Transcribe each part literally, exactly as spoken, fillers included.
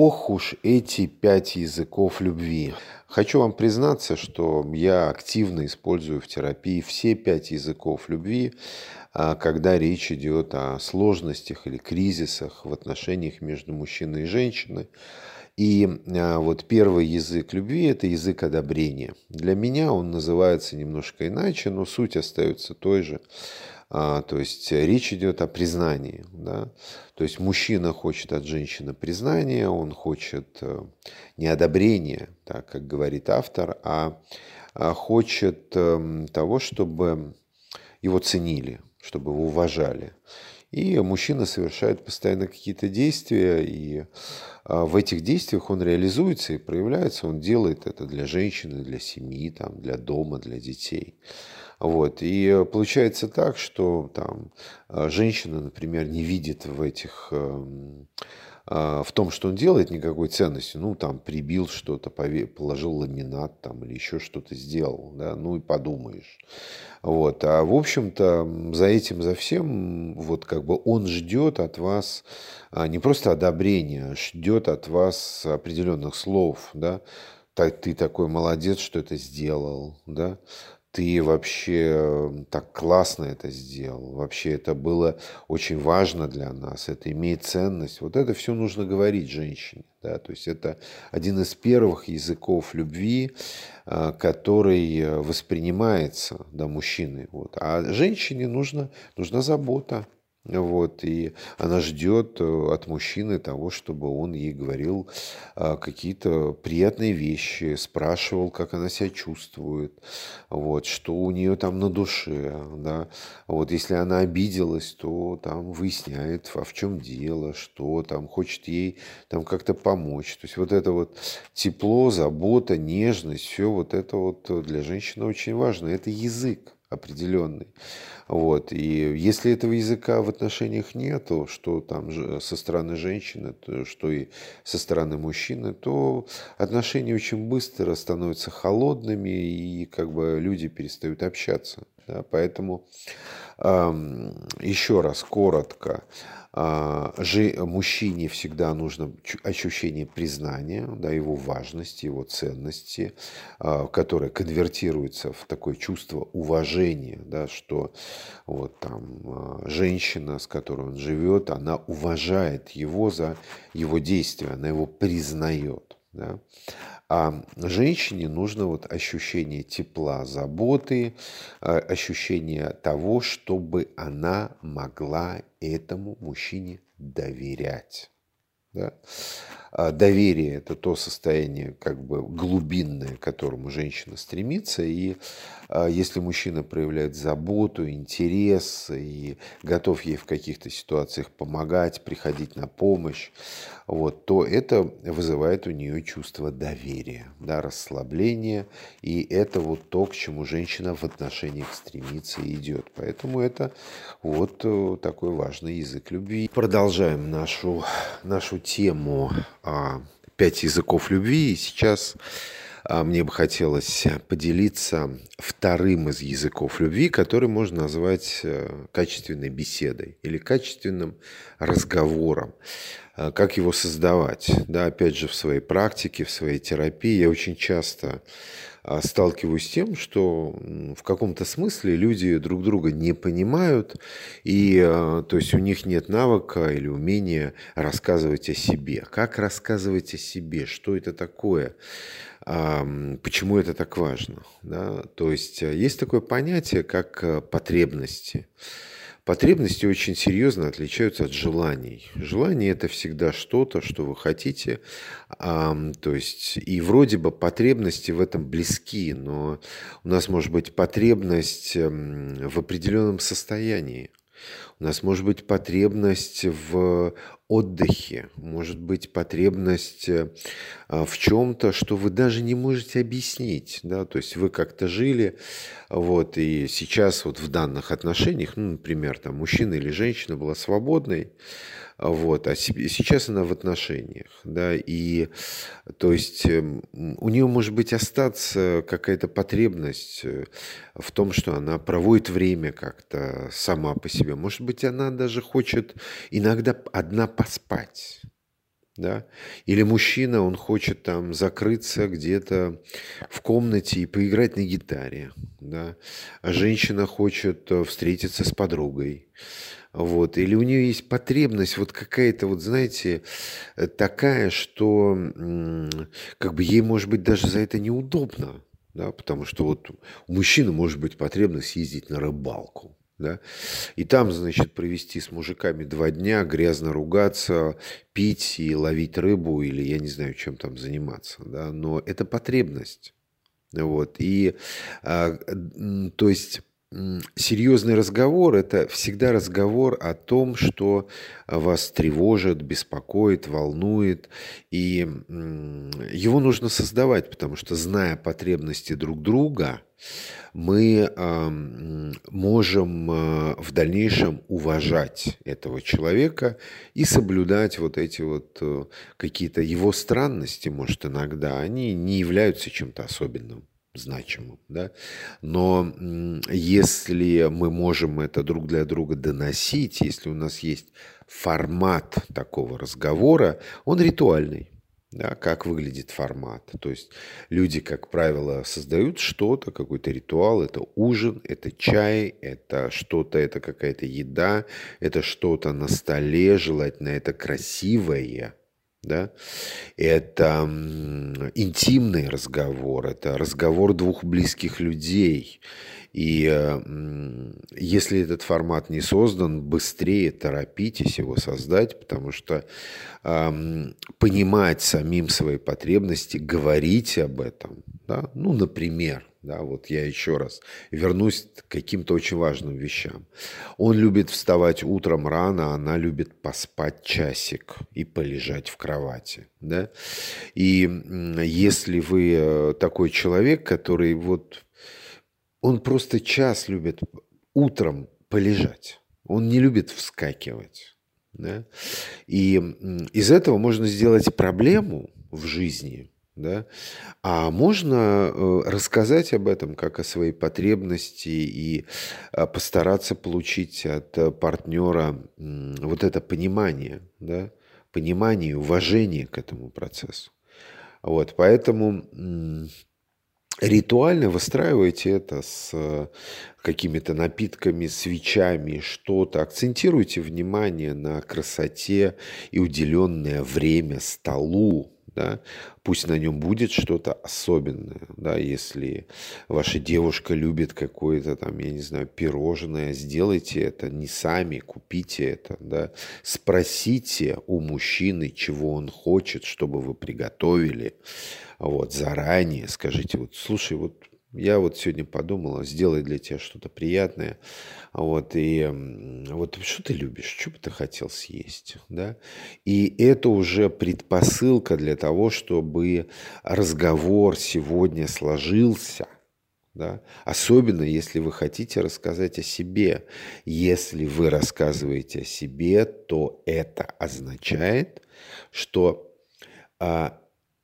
Ох уж эти пять языков любви. Хочу вам признаться, что я активно использую в терапии все пять языков любви, когда речь идет о сложностях или кризисах в отношениях между мужчиной и женщиной. И вот первый язык любви – это язык одобрения. Для меня он называется немножко иначе, но суть остается той же. То есть речь идет о признании. Да? То есть мужчина хочет от женщины признания, он хочет не одобрения, так как говорит автор, а хочет того, чтобы его ценили, чтобы его уважали. И мужчина совершает постоянно какие-то действия, и в этих действиях он реализуется и проявляется, он делает это для женщины, для семьи, там, для дома, для детей. Вот. И получается так, что там, женщина, например, не видит в этих... в том, что он делает, никакой ценности. Ну, там, прибил что-то, положил ламинат там, или еще что-то сделал. Да? Ну, и подумаешь. Вот. А, в общем-то, за этим, за всем, вот как бы он ждет от вас не просто одобрения, ждет от вас определенных слов. Да? Ты такой молодец, что это сделал. Да? Ты вообще так классно это сделал, вообще это было очень важно для нас, это имеет ценность. Вот это все нужно говорить женщине. Да? То есть это один из первых языков любви, который воспринимается до мужчины. Вот. А женщине нужна, нужна забота. Вот, и она ждет от мужчины того, чтобы он ей говорил какие-то приятные вещи, спрашивал, как она себя чувствует, вот, что у нее там на душе. Да. Вот, если она обиделась, то там выясняет, а в чем дело, что там, хочет ей там как-то помочь. То есть вот это вот тепло, забота, нежность, все вот это вот для женщины очень важно. Это язык определенный. Вот. И если этого языка в отношениях нет, что там со стороны женщины, что и со стороны мужчины, то отношения очень быстро становятся холодными, и как бы люди перестают общаться. Да? Поэтому еще раз коротко. Мужчине всегда нужно ощущение признания, да, его важности, его ценности, которое конвертируется в такое чувство уважения, да, что вот там женщина, с которой он живет, она уважает его за его действия, она его признает. Да? А женщине нужно вот ощущение тепла, заботы, ощущение того, чтобы она могла этому мужчине доверять. Да? Доверие – это то состояние как бы глубинное, к которому женщина стремится. И если мужчина проявляет заботу, интерес и готов ей в каких-то ситуациях помогать, приходить на помощь, вот, то это вызывает у нее чувство доверия, да, расслабления. И это вот то, к чему женщина в отношениях стремится и идет. Поэтому это вот такой важный язык любви. Продолжаем нашу, нашу тему «Пять языков любви». И сейчас мне бы хотелось поделиться вторым из языков любви, который можно назвать качественной беседой или качественным разговором. Как его создавать? Да, опять же, в своей практике, в своей терапии я очень часто сталкиваюсь с тем, что в каком-то смысле люди друг друга не понимают, и то есть у них нет навыка или умения рассказывать о себе. Как рассказывать о себе? Что это такое? Почему это так важно? Да? То есть есть такое понятие, как потребности. Потребности очень серьезно отличаются от желаний. Желание – это всегда что-то, что вы хотите. А, то есть, и вроде бы потребности в этом близки, но у нас может быть потребность в определенном состоянии. У нас может быть потребность в отдыхе, может быть потребность в чем-то, что вы даже не можете объяснить. Да? То есть вы как-то жили, вот, и сейчас вот в данных отношениях, ну, например, там, мужчина или женщина была свободной, вот, а сейчас она в отношениях, да, и то есть у нее может быть остаться какая-то потребность в том, что она проводит время как-то сама по себе. Может быть, она даже хочет иногда одна поспать. да? Или мужчина, он хочет там закрыться где-то в комнате и поиграть на гитаре, да? А женщина хочет встретиться с подругой, вот. Или у нее есть потребность вот какая-то, вот знаете, такая, что как бы ей, может быть, даже за это неудобно, да? Потому что вот у мужчины может быть потребность ездить на рыбалку. Да? И там, значит, провести с мужиками два дня, грязно ругаться, пить и ловить рыбу, или я не знаю, чем там заниматься. Да? Но это потребность. Вот. И, а, то есть, серьезный разговор – это всегда разговор о том, что вас тревожит, беспокоит, волнует. И его нужно создавать, потому что, зная потребности друг друга, мы э, можем э, в дальнейшем уважать этого человека и соблюдать вот эти вот э, какие-то его странности, может, иногда, они не являются чем-то особенным, значимым, да? Но э, если мы можем это друг для друга доносить, если у нас есть формат такого разговора, он ритуальный. Да, как выглядит формат. То есть люди, как правило, создают что-то, какой-то ритуал. Это ужин, это чай, это что-то, это какая-то еда, это что-то на столе, желательно это красивое. Да? Это интимный разговор, это разговор двух близких людей. И если этот формат не создан, быстрее торопитесь его создать, потому что э, понимать самим свои потребности, говорить об этом, да? Ну, например, да, вот я еще раз вернусь к каким-то очень важным вещам. Он любит вставать утром рано, она любит поспать часик и полежать в кровати. Да? И если вы такой человек, который вот, он просто час любит утром полежать, он не любит вскакивать. Да? И из этого можно сделать проблему в жизни. Да? А можно рассказать об этом как о своей потребности и постараться получить от партнера вот это понимание, да? Понимание и уважение к этому процессу. Вот, поэтому ритуально выстраивайте это с какими-то напитками, свечами, что-то. Акцентируйте внимание на красоте и уделенное время столу. Да? Пусть на нем будет что-то особенное. Да? Если ваша девушка любит какое-то там, я не знаю, пирожное, сделайте это не сами, купите это. Да? Спросите у мужчины, чего он хочет, чтобы вы приготовили. Вот, заранее скажите, вот, слушай, вот я вот сегодня подумала, сделай для тебя что-то приятное, вот, и вот что ты любишь, что бы ты хотел съесть, да? И это уже предпосылка для того, чтобы разговор сегодня сложился, да? Особенно если вы хотите рассказать о себе. Если вы рассказываете о себе, то это означает, что а,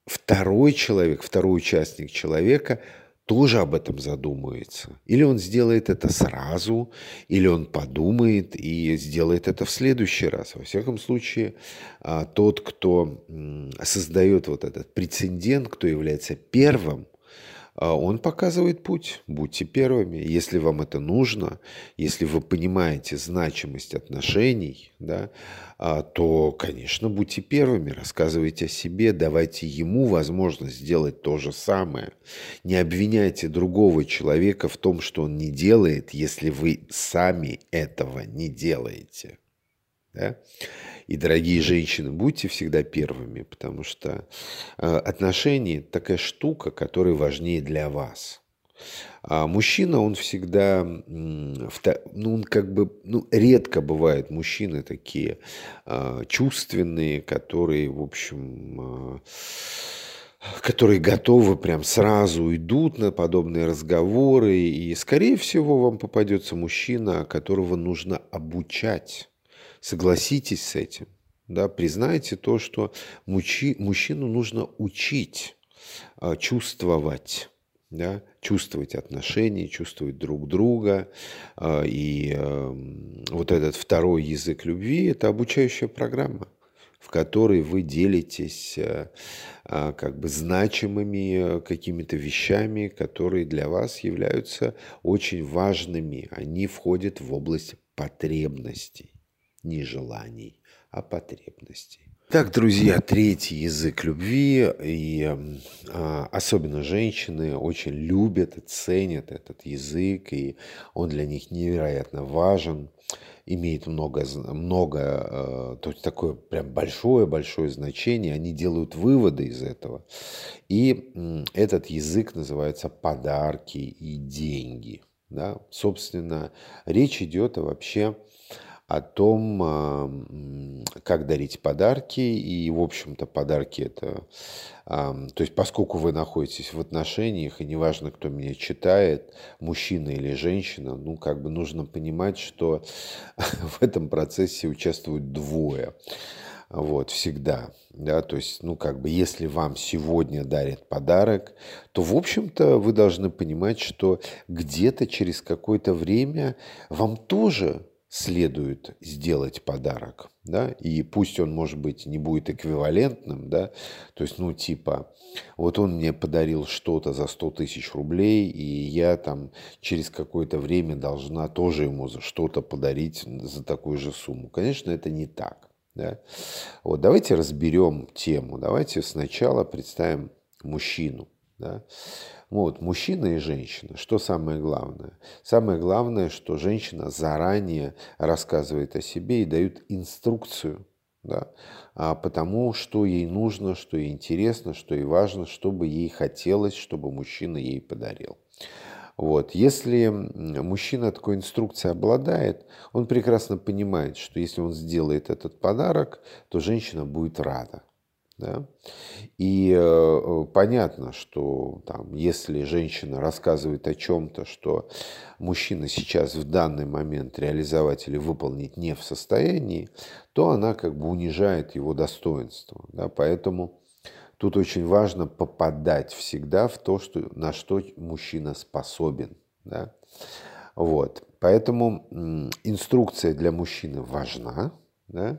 второй человек, второй участник человека тоже об этом задумается. Или он сделает это сразу, или он подумает и сделает это в следующий раз. Во всяком случае, тот, кто создает вот этот прецедент, кто является первым, он показывает путь. Будьте первыми. Если вам это нужно, если вы понимаете значимость отношений, да, то, конечно, будьте первыми. Рассказывайте о себе, давайте ему возможность сделать то же самое. Не обвиняйте другого человека в том, что он не делает, если вы сами этого не делаете. Да? И, дорогие женщины, будьте всегда первыми, потому что э, отношения – такая штука, которая важнее для вас. А мужчина, он всегда, ну, он как бы, ну, редко бывают мужчины такие э, чувственные, которые, в общем, э, которые готовы прям сразу идут на подобные разговоры. И, скорее всего, вам попадется мужчина, которого нужно обучать. Согласитесь с этим, да, признайте то, что мучи, мужчину нужно учить чувствовать, да, чувствовать отношения, чувствовать друг друга. И вот этот второй язык любви – это обучающая программа. в которой вы делитесь как бы значимыми какими-то вещами, которые для вас являются очень важными. Они входят в область потребностей, не желаний, а потребностей. Так, друзья, третий язык любви, и а, особенно женщины очень любят и ценят этот язык, и он для них невероятно важен, имеет много, много то есть такое прям большое-большое значение, они делают выводы из этого. И м, этот язык называется «подарки и деньги». Да? Собственно, речь идет вообще о том, как дарить подарки, и, в общем-то, подарки это... То есть, поскольку вы находитесь в отношениях, и неважно, кто меня читает, мужчина или женщина, ну, как бы нужно понимать, что в этом процессе участвуют двое. Вот, всегда, да, то есть, ну, как бы, если вам сегодня дарят подарок, то, в общем-то, вы должны понимать, что где-то через какое-то время вам тоже следует сделать подарок, да, и пусть он, может быть, не будет эквивалентным, да, то есть, ну, типа, вот он мне подарил что-то за сто тысяч рублей, и я там через какое-то время должна тоже ему что-то подарить за такую же сумму. Конечно, это не так, да. Вот давайте разберем тему, давайте сначала представим мужчину, да. Вот, мужчина и женщина. Что самое главное? Самое главное, что женщина заранее рассказывает о себе и дает инструкцию, да, потому что ей нужно, что ей интересно, что ей важно, что бы ей хотелось, чтобы мужчина ей подарил. Вот. Если мужчина такой инструкцией обладает, он прекрасно понимает, что если он сделает этот подарок, то женщина будет рада. Да? И э, понятно, что там, если женщина рассказывает о чем-то, что мужчина сейчас в данный момент реализовать или выполнить не в состоянии, то она как бы унижает его достоинство. Да? Поэтому тут очень важно попадать всегда в то, что, на что мужчина способен. Да? Вот. Поэтому э, инструкция для мужчины важна. Да?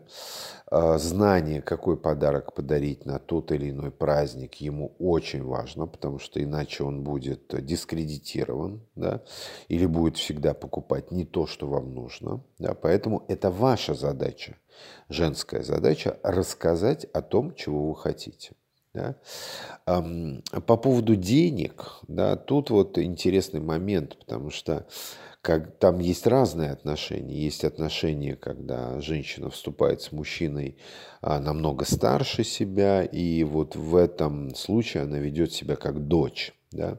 Знание, какой подарок подарить на тот или иной праздник, ему очень важно, потому что иначе он будет дискредитирован, да? Или будет всегда покупать не то, что вам нужно. Да? Поэтому это ваша задача, женская задача, рассказать о том, чего вы хотите. Да? По поводу денег, да, тут вот интересный момент, потому что как, там есть разные отношения. Есть отношения, когда женщина вступает с мужчиной а, намного старше себя, и вот в этом случае она ведет себя как дочь. Да?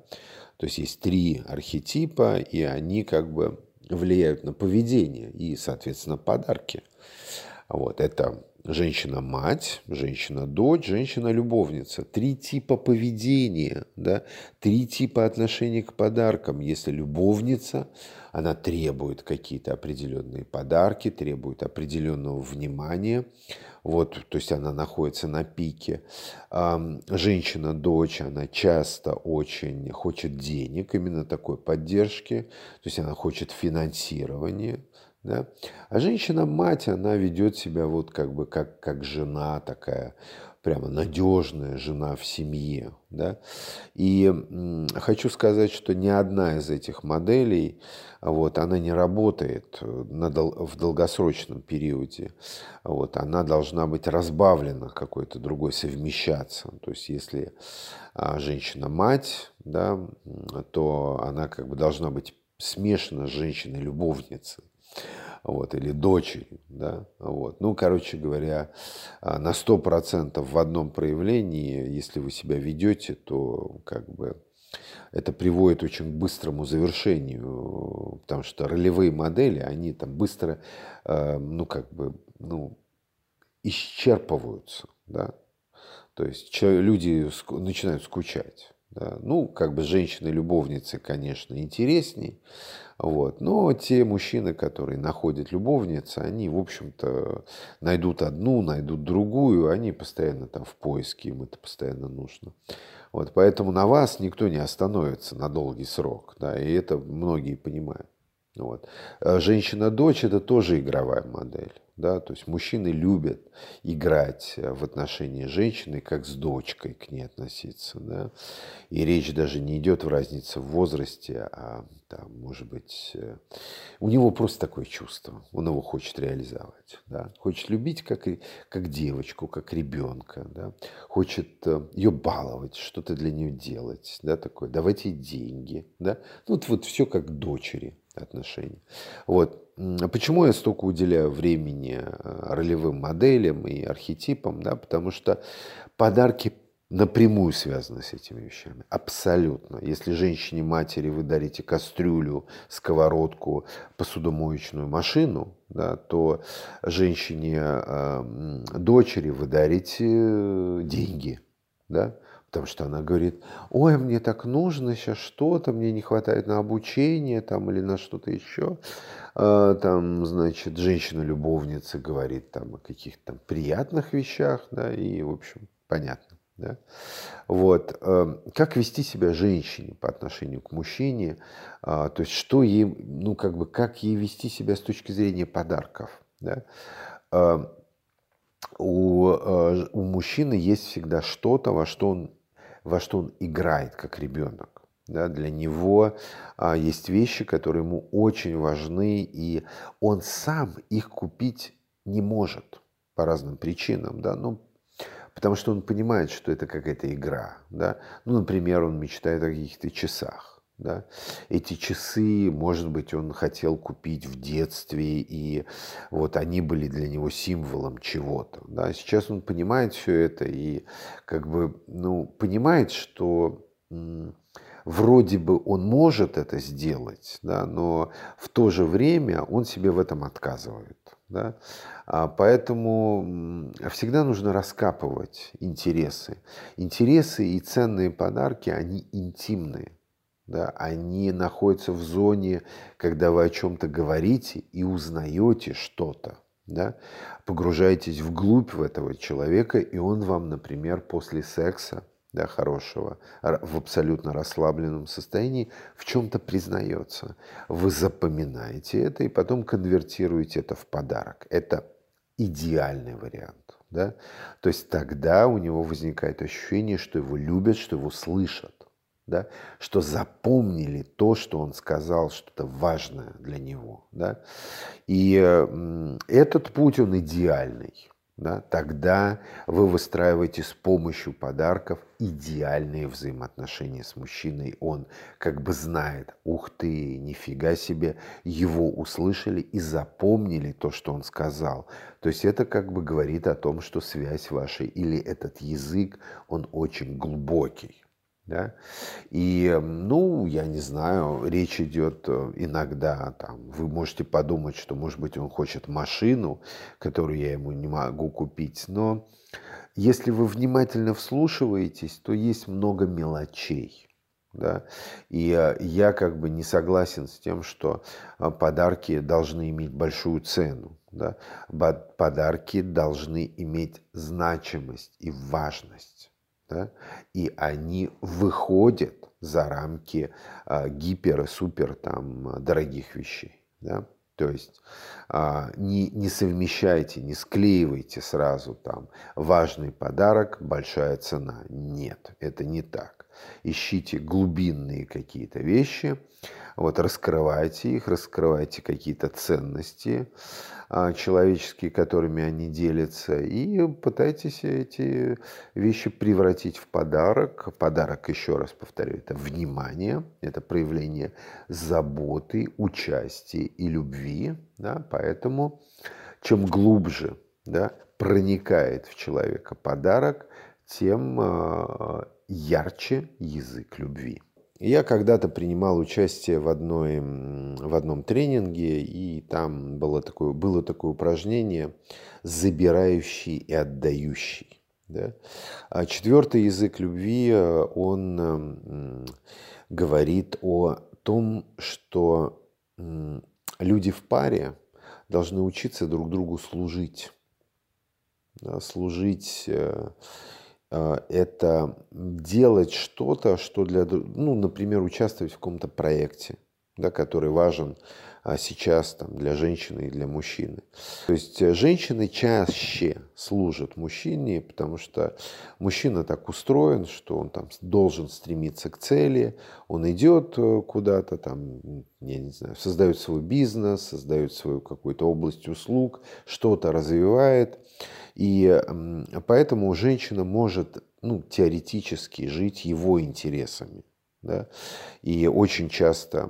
То есть есть три архетипа, и они как бы влияют на поведение и, соответственно, подарки. Вот это... Женщина-мать, женщина-дочь, женщина-любовница. Три типа поведения, да? Три типа отношений к подаркам. Если любовница, она требует какие-то определенные подарки, требует определенного внимания. Вот, то есть она находится на пике. Женщина-дочь, она часто очень хочет денег, именно такой поддержки. То есть она хочет финансирования. Да? А женщина-мать, она ведет себя вот как бы как, как жена такая, прямо надежная жена в семье. Да? И м- хочу сказать, что ни одна из этих моделей, вот, она не работает на дол- в долгосрочном периоде. Вот, она должна быть разбавлена какой-то другой, совмещаться. То есть если а, женщина-мать, да, то она как бы должна быть смешана с женщиной-любовницей. Вот, или дочерью, да, вот. Ну, короче говоря, на сто процентов в одном проявлении, если вы себя ведете, то как бы это приводит очень к быстрому завершению, потому что ролевые модели, они там быстро, ну, как бы, ну, исчерпываются, да, то есть люди начинают скучать. Да. Ну, как бы женщины-любовницы, конечно, интересней, вот. Но те мужчины, которые находят любовниц, они, в общем-то, найдут одну, найдут другую, они постоянно там в поиске, им это постоянно нужно. Вот. Поэтому на вас никто не остановится на долгий срок, да, и это многие понимают. Вот. Женщина-дочь – это тоже игровая модель. да, то есть мужчины любят играть в отношении женщины, как с дочкой к ней относиться, да, и речь даже не идет в разнице в возрасте, а там, может быть, у него просто такое чувство, он его хочет реализовать, да, хочет любить как, как девочку, как ребенка, да, хочет ее баловать, что-то для нее делать, да, такое, давать ей деньги, да, ну, вот, вот все как дочери отношения, вот. Почему я столько уделяю времени ролевым моделям и архетипам? Да? Потому что подарки напрямую связаны с этими вещами. Абсолютно. Если женщине-матери вы дарите кастрюлю, сковородку, посудомоечную машину, да, то женщине-дочери вы дарите деньги. Да? Потому что она говорит, ой, мне так нужно сейчас что-то, мне не хватает на обучение там, или на что-то еще. Там, значит, женщина-любовница говорит там, о каких-то там приятных вещах, да, и, в общем, понятно. Да? Вот. Как вести себя женщине по отношению к мужчине, то есть что ей, ну, как бы, как ей вести себя с точки зрения подарков, да? У, у мужчины есть всегда что-то, во что он во что он играет, как ребенок. Да, для него а, есть вещи, которые ему очень важны, и он сам их купить не может по разным причинам, да, ну, потому что он понимает, что это какая-то игра. Да. Ну, например, он мечтает о каких-то часах. Да? Эти часы, может быть, он хотел купить в детстве, и вот они были для него символом чего-то. Да? Сейчас он понимает все это и как бы, ну, понимает, что м- вроде бы он может это сделать, да? Но в то же время он себе в этом отказывает. Да? А поэтому всегда нужно раскапывать интересы. Интересы и ценные подарки, они интимные. Да, они находятся в зоне, когда вы о чем-то говорите и узнаете что-то. Да? Погружаетесь вглубь в этого человека, и он вам, например, после секса, да, хорошего, в абсолютно расслабленном состоянии, в чем-то признается. Вы запоминаете это и потом конвертируете это в подарок. Это идеальный вариант. Да? То есть тогда у него возникает ощущение, что его любят, что его слышат. Да, что запомнили то, что он сказал, что-то важное для него. Да. И этот путь, он идеальный. Да. Тогда вы выстраиваете с помощью подарков идеальные взаимоотношения с мужчиной. Он как бы знает, ух ты, нифига себе, его услышали и запомнили то, что он сказал. То есть это как бы говорит о том, что связь ваша или этот язык, он очень глубокий. Да? И, ну, я не знаю, речь идет иногда, там, вы можете подумать, что, может быть, он хочет машину, которую я ему не могу купить, но если вы внимательно вслушиваетесь, то есть много мелочей. Да? И я как бы не согласен с тем, что подарки должны иметь большую цену. Да? Подарки должны иметь значимость и важность. Да? И они выходят за рамки а, гипер и супер там, дорогих вещей. Да? То есть а, не, не совмещайте, не склеивайте сразу там, важный подарок, большая цена. Нет, это не так. Ищите глубинные какие-то вещи, вот, раскрывайте их, раскрывайте какие-то ценности человеческие, которыми они делятся, и пытайтесь эти вещи превратить в подарок. Подарок, еще раз повторю, это внимание, это проявление заботы, участия и любви. Да? Поэтому чем глубже, да, проникает в человека подарок, тем ярче язык любви. Я когда-то принимал участие в, одной, в одном тренинге, и там было такое, было такое упражнение «забирающий и отдающий». Да? А четвертый язык любви, он говорит о том, что люди в паре должны учиться друг другу служить. Да, служить... это делать что-то, что для, ну, например, участвовать в каком-то проекте, да, который важен а, сейчас там, для женщины и для мужчины. То есть женщины чаще служат мужчине, потому что мужчина так устроен, что он там, должен стремиться к цели, он идет куда-то, там, я не знаю, создает свой бизнес, создает свою какую-то область услуг, что-то развивает. И поэтому женщина может ну, теоретически жить его интересами. Да? И очень часто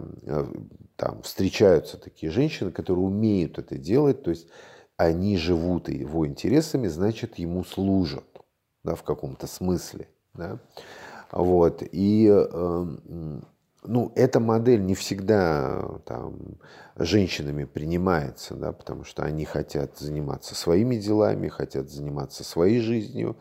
там, встречаются такие женщины, которые умеют это делать, то есть они живут его интересами, значит, ему служат, да, в каком-то смысле. Да? Вот. И ну, эта модель не всегда там, женщинами принимается, да, потому что они хотят заниматься своими делами, хотят заниматься своей жизнью.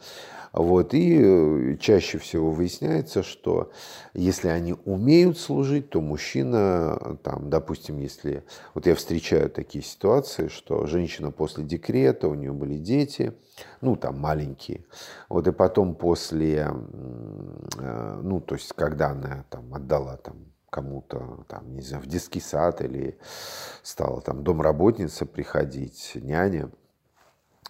Вот, и чаще всего выясняется, что если они умеют служить, то мужчина, там, допустим, если... Вот я встречаю такие ситуации, что женщина после декрета, у нее были дети, ну, там, маленькие. Вот, и потом после... Ну, то есть, когда она там, отдала... Там, кому-то, там, не знаю, в детский сад или стала там домработница приходить, няня.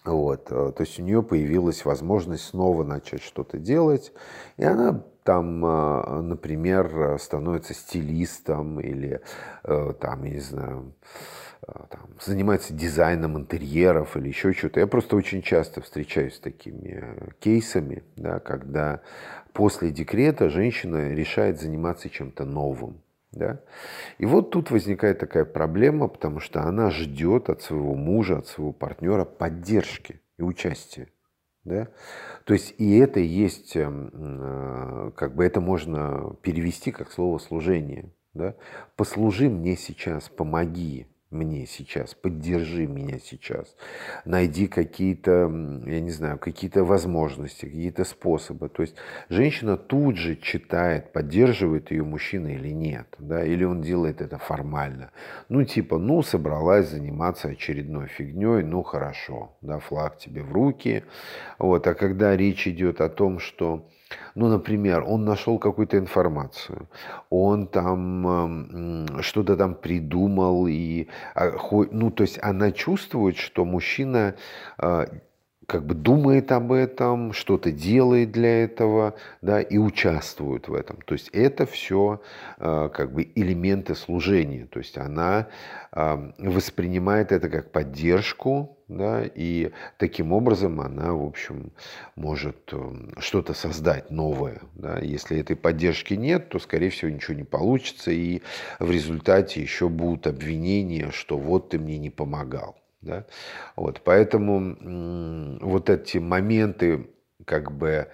Вот. То есть у нее появилась возможность снова начать что-то делать. И она там, например, становится стилистом или там, я не знаю, там, занимается дизайном интерьеров или еще что-то. Я просто очень часто встречаюсь с такими кейсами, да, когда после декрета женщина решает заниматься чем-то новым. Да? И вот тут возникает такая проблема, потому что она ждет от своего мужа, от своего партнера поддержки и участия. Да? То есть и это есть, как бы это можно перевести как слово служение. Да? Послужи мне сейчас, помоги мне сейчас, поддержи меня сейчас, найди какие-то, я не знаю, какие-то возможности, какие-то способы. То есть женщина тут же читает, поддерживает ее мужчина или нет, да, или он делает это формально. Ну, типа, ну, собралась заниматься очередной фигней, ну, хорошо, да, флаг тебе в руки. Вот, а когда речь идет о том, что... Ну, например, он нашел какую-то информацию, он там что-то там придумал, и, ну, то есть она чувствует, что мужчина как бы думает об этом, что-то делает для этого, да, и участвует в этом. То есть это все как бы элементы служения, то есть она воспринимает это как поддержку. Да, и таким образом она, в общем, может что-то создать новое. Да. Если этой поддержки нет, то, скорее всего, ничего не получится, и в результате еще будут обвинения, что вот ты мне не помогал. Да. Вот, поэтому вот эти моменты, как бы,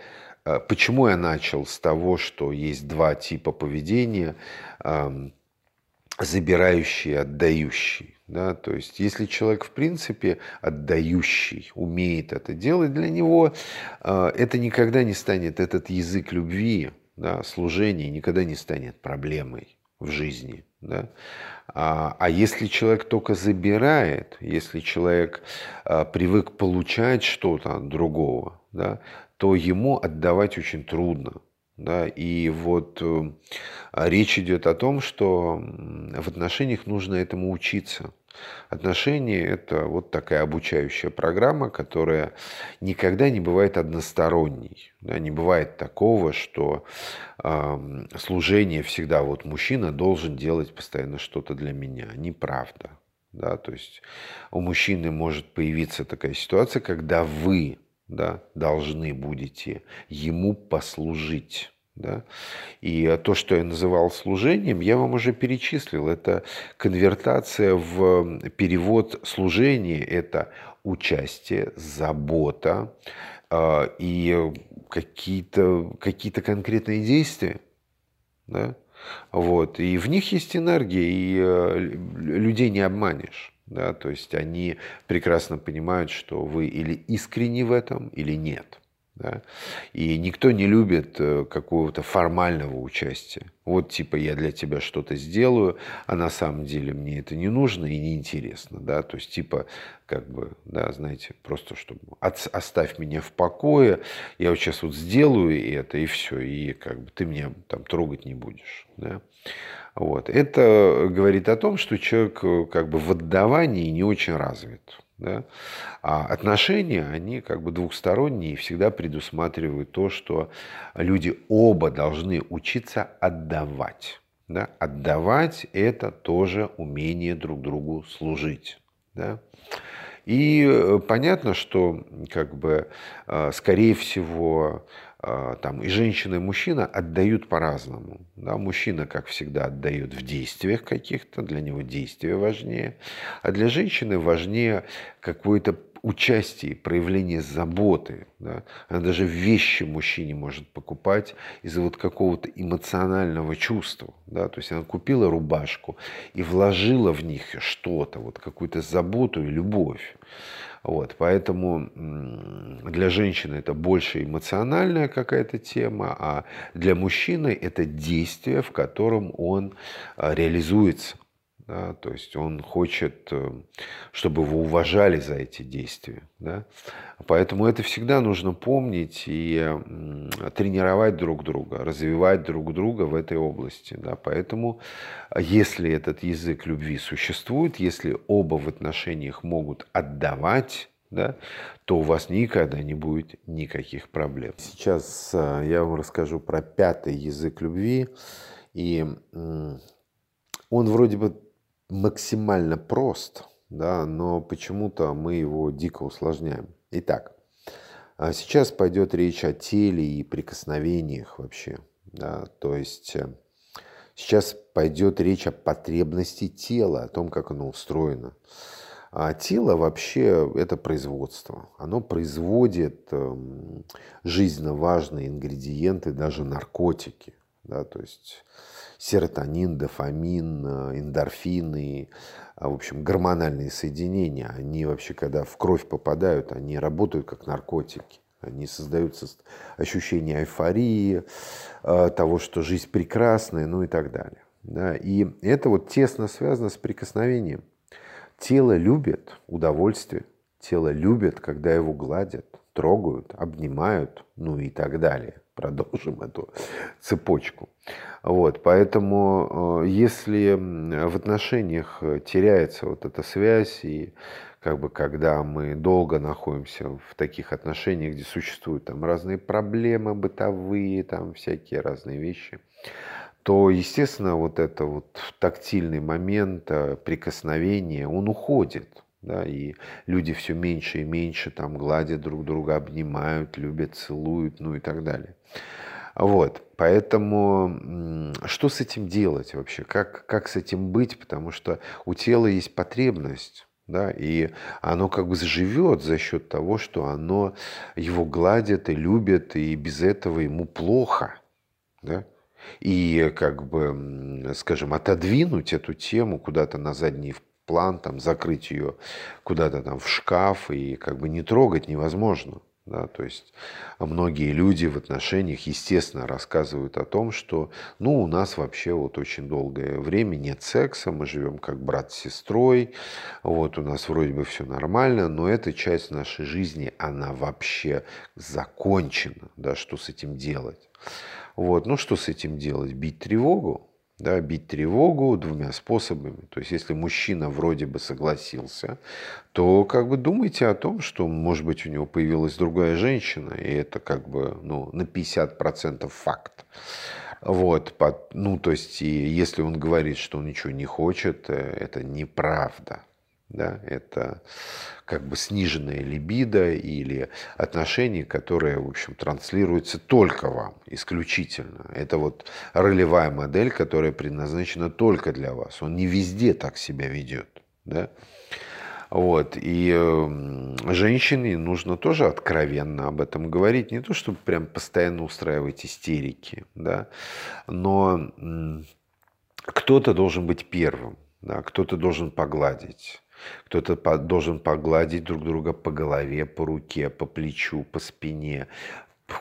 почему я начал с того, что есть два типа поведения – забирающий и отдающий. Да, то есть, если человек, в принципе, отдающий, умеет это делать, для него это никогда не станет, этот язык любви, да, служения никогда не станет проблемой в жизни. Да? А, а если человек только забирает, если человек а, привык получать что-то от другого, да, то ему отдавать очень трудно. Да, и вот речь идет о том, что в отношениях нужно этому учиться. Отношения – это вот такая обучающая программа, которая никогда не бывает односторонней. Да, не бывает такого, что э, служение всегда, вот мужчина должен делать постоянно что-то для меня. Неправда. Да, то есть у мужчины может появиться такая ситуация, когда вы, да, должны будете ему послужить. Да? И то, что я называл служением, я вам уже перечислил. Это конвертация в перевод служения, это участие, забота э, и какие-то, какие-то конкретные действия. Да? Вот. И в них есть энергия, и э, людей не обманешь. Да? То есть они прекрасно понимают, что вы или искренне в этом, или нет. Да? И никто не любит какого-то формального участия. Вот типа я для тебя что-то сделаю, а на самом деле мне это не нужно и не интересно. Да? То есть типа как бы, да, знаете, просто чтобы от, оставь меня в покое, я вот сейчас вот сделаю это и все, и как бы ты меня там трогать не будешь. Да? Вот. Это говорит о том, что человек как бы в отдавании не очень развит. Да? А отношения, они как бы двухсторонние и всегда предусматривают то, что люди оба должны учиться отдавать. Да? Отдавать – это тоже умение друг другу служить. Да? И понятно, что как бы, скорее всего, там и женщина, и мужчина отдают по-разному. Да? Мужчина, как всегда, отдает в действиях каких-то, для него действия важнее. А для женщины важнее какое-то участие, проявление заботы. Да? Она даже вещи мужчине может покупать из-за вот какого-то эмоционального чувства. Да? То есть она купила рубашку и вложила в них что-то, вот какую-то заботу и любовь. Вот, поэтому для женщины это больше эмоциональная какая-то тема, а для мужчины это действие, в котором он реализуется. Да, то есть он хочет, чтобы его уважали за эти действия. Да? Поэтому это всегда нужно помнить и тренировать друг друга, развивать друг друга в этой области. Да? Поэтому если этот язык любви существует, если оба в отношениях могут отдавать, да, то у вас никогда не будет никаких проблем. Сейчас я вам расскажу про пятый язык любви. И он вроде бы максимально прост, да, но почему-то мы его дико усложняем. Итак, сейчас пойдет речь о теле и прикосновениях вообще. Да, то есть сейчас пойдет речь о потребности тела, о том, как оно устроено. А тело вообще это производство. Оно производит жизненно важные ингредиенты, даже наркотики. Да, то есть серотонин, дофамин, эндорфины, в общем, гормональные соединения, они вообще, когда в кровь попадают, они работают как наркотики. Они создают ощущение эйфории, того, что жизнь прекрасная, ну и так далее. Да, и это вот тесно связано с прикосновением. Тело любит удовольствие, тело любит, когда его гладят, трогают, обнимают, ну и так далее. Продолжим эту цепочку. Вот, поэтому если в отношениях теряется вот эта связь, и как бы когда мы долго находимся в таких отношениях, где существуют там разные проблемы бытовые, там всякие разные вещи, то, естественно, вот этот вот тактильный момент прикосновения, он уходит. Да, и люди все меньше и меньше там гладят друг друга, обнимают, любят, целуют, ну и так далее. Вот, поэтому что с этим делать вообще? Как, как с этим быть? Потому что у тела есть потребность, да, и оно как бы заживет за счет того, что оно его гладит и любит, и без этого ему плохо, да? И как бы, скажем, отодвинуть эту тему куда-то на задний план, там, закрыть ее куда-то там в шкаф и как бы не трогать невозможно. Да? То есть многие люди в отношениях, естественно, рассказывают о том, что ну, у нас вообще вот очень долгое время нет секса, мы живем как брат с сестрой, вот, у нас вроде бы все нормально, но эта часть нашей жизни, она вообще закончена. Да? Что с этим делать? Вот. Ну что с этим делать? Бить тревогу? Да, бить тревогу двумя способами. То есть, если мужчина вроде бы согласился, то как бы думайте о том, что, может быть, у него появилась другая женщина, и это как бы ну, на пятьдесят процентов факт. Вот, ну, то есть, и если он говорит, что он ничего не хочет, это неправда. Да? Это как бы сниженная либидо или отношения, которые, в общем, транслируются только вам, исключительно. Это вот ролевая модель, которая предназначена только для вас. Он не везде так себя ведет. Да? Вот. И женщине нужно тоже откровенно об этом говорить. Не то, чтобы прям постоянно устраивать истерики, да? Но кто-то должен быть первым, да? Кто-то должен погладить. Кто-то должен погладить друг друга по голове, по руке, по плечу, по спине.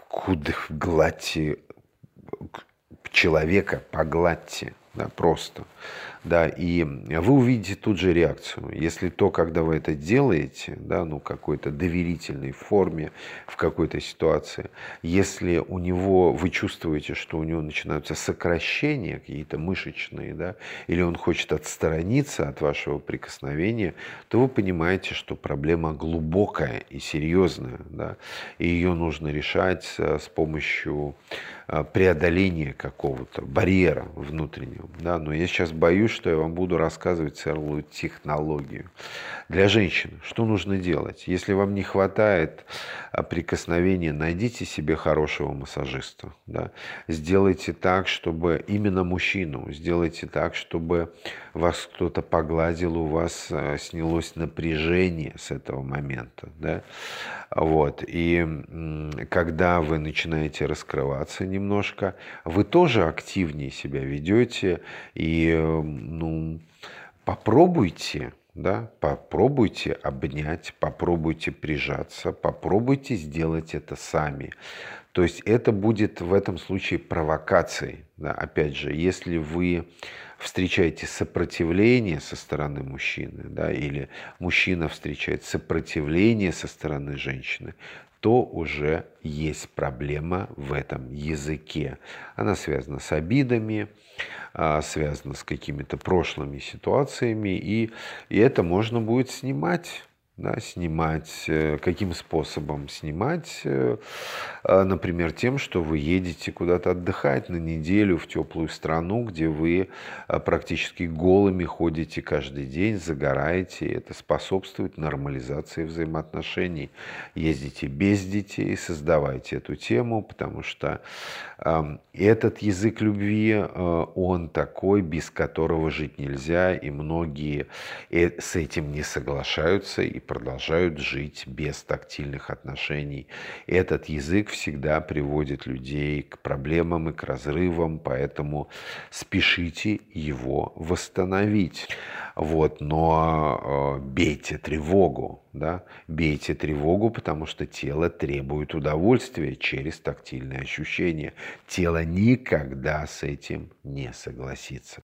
Куда гладьте человека, погладьте. Да, просто. Да, и вы увидите тут же реакцию. Если то, когда вы это делаете, да, ну, в какой-то доверительной форме, в какой-то ситуации, если у него, вы чувствуете, что у него начинаются сокращения какие-то мышечные, да, или он хочет отстраниться от вашего прикосновения, то вы понимаете, что проблема глубокая и серьезная, да, и ее нужно решать с помощью преодоления какого-то барьера внутреннего. Да, но я сейчас боюсь, что я вам буду рассказывать целую технологию. Для женщин что нужно делать? Если вам не хватает прикосновения, найдите себе хорошего массажиста. Да? Сделайте так, чтобы именно мужчину, сделайте так, чтобы вас кто-то погладил, у вас снялось напряжение с этого момента. Да? Вот. И когда вы начинаете раскрываться немножко, вы тоже активнее себя ведете. И ну, попробуйте, да, попробуйте обнять, попробуйте прижаться, попробуйте сделать это сами. То есть это будет в этом случае провокацией. Да, опять же, если вы встречаете сопротивление со стороны мужчины, да, или мужчина встречает сопротивление со стороны женщины, то уже есть проблема в этом языке. Она связана с обидами, связана с какими-то прошлыми ситуациями, и, и это можно будет снимать. Да, снимать, каким способом снимать? Например, тем, что вы едете куда-то отдыхать на неделю в теплую страну, где вы практически голыми ходите каждый день, загораете. Это способствует нормализации взаимоотношений. Ездите без детей, создавайте эту тему, потому что этот язык любви, он такой, без которого жить нельзя, и многие с этим не соглашаются и продолжают жить без тактильных отношений. Этот язык всегда приводит людей к проблемам и к разрывам, поэтому спешите его восстановить. Вот, но э, бейте тревогу, да? Бейте тревогу, потому что тело требует удовольствия через тактильные ощущения. Тело никогда с этим не согласится.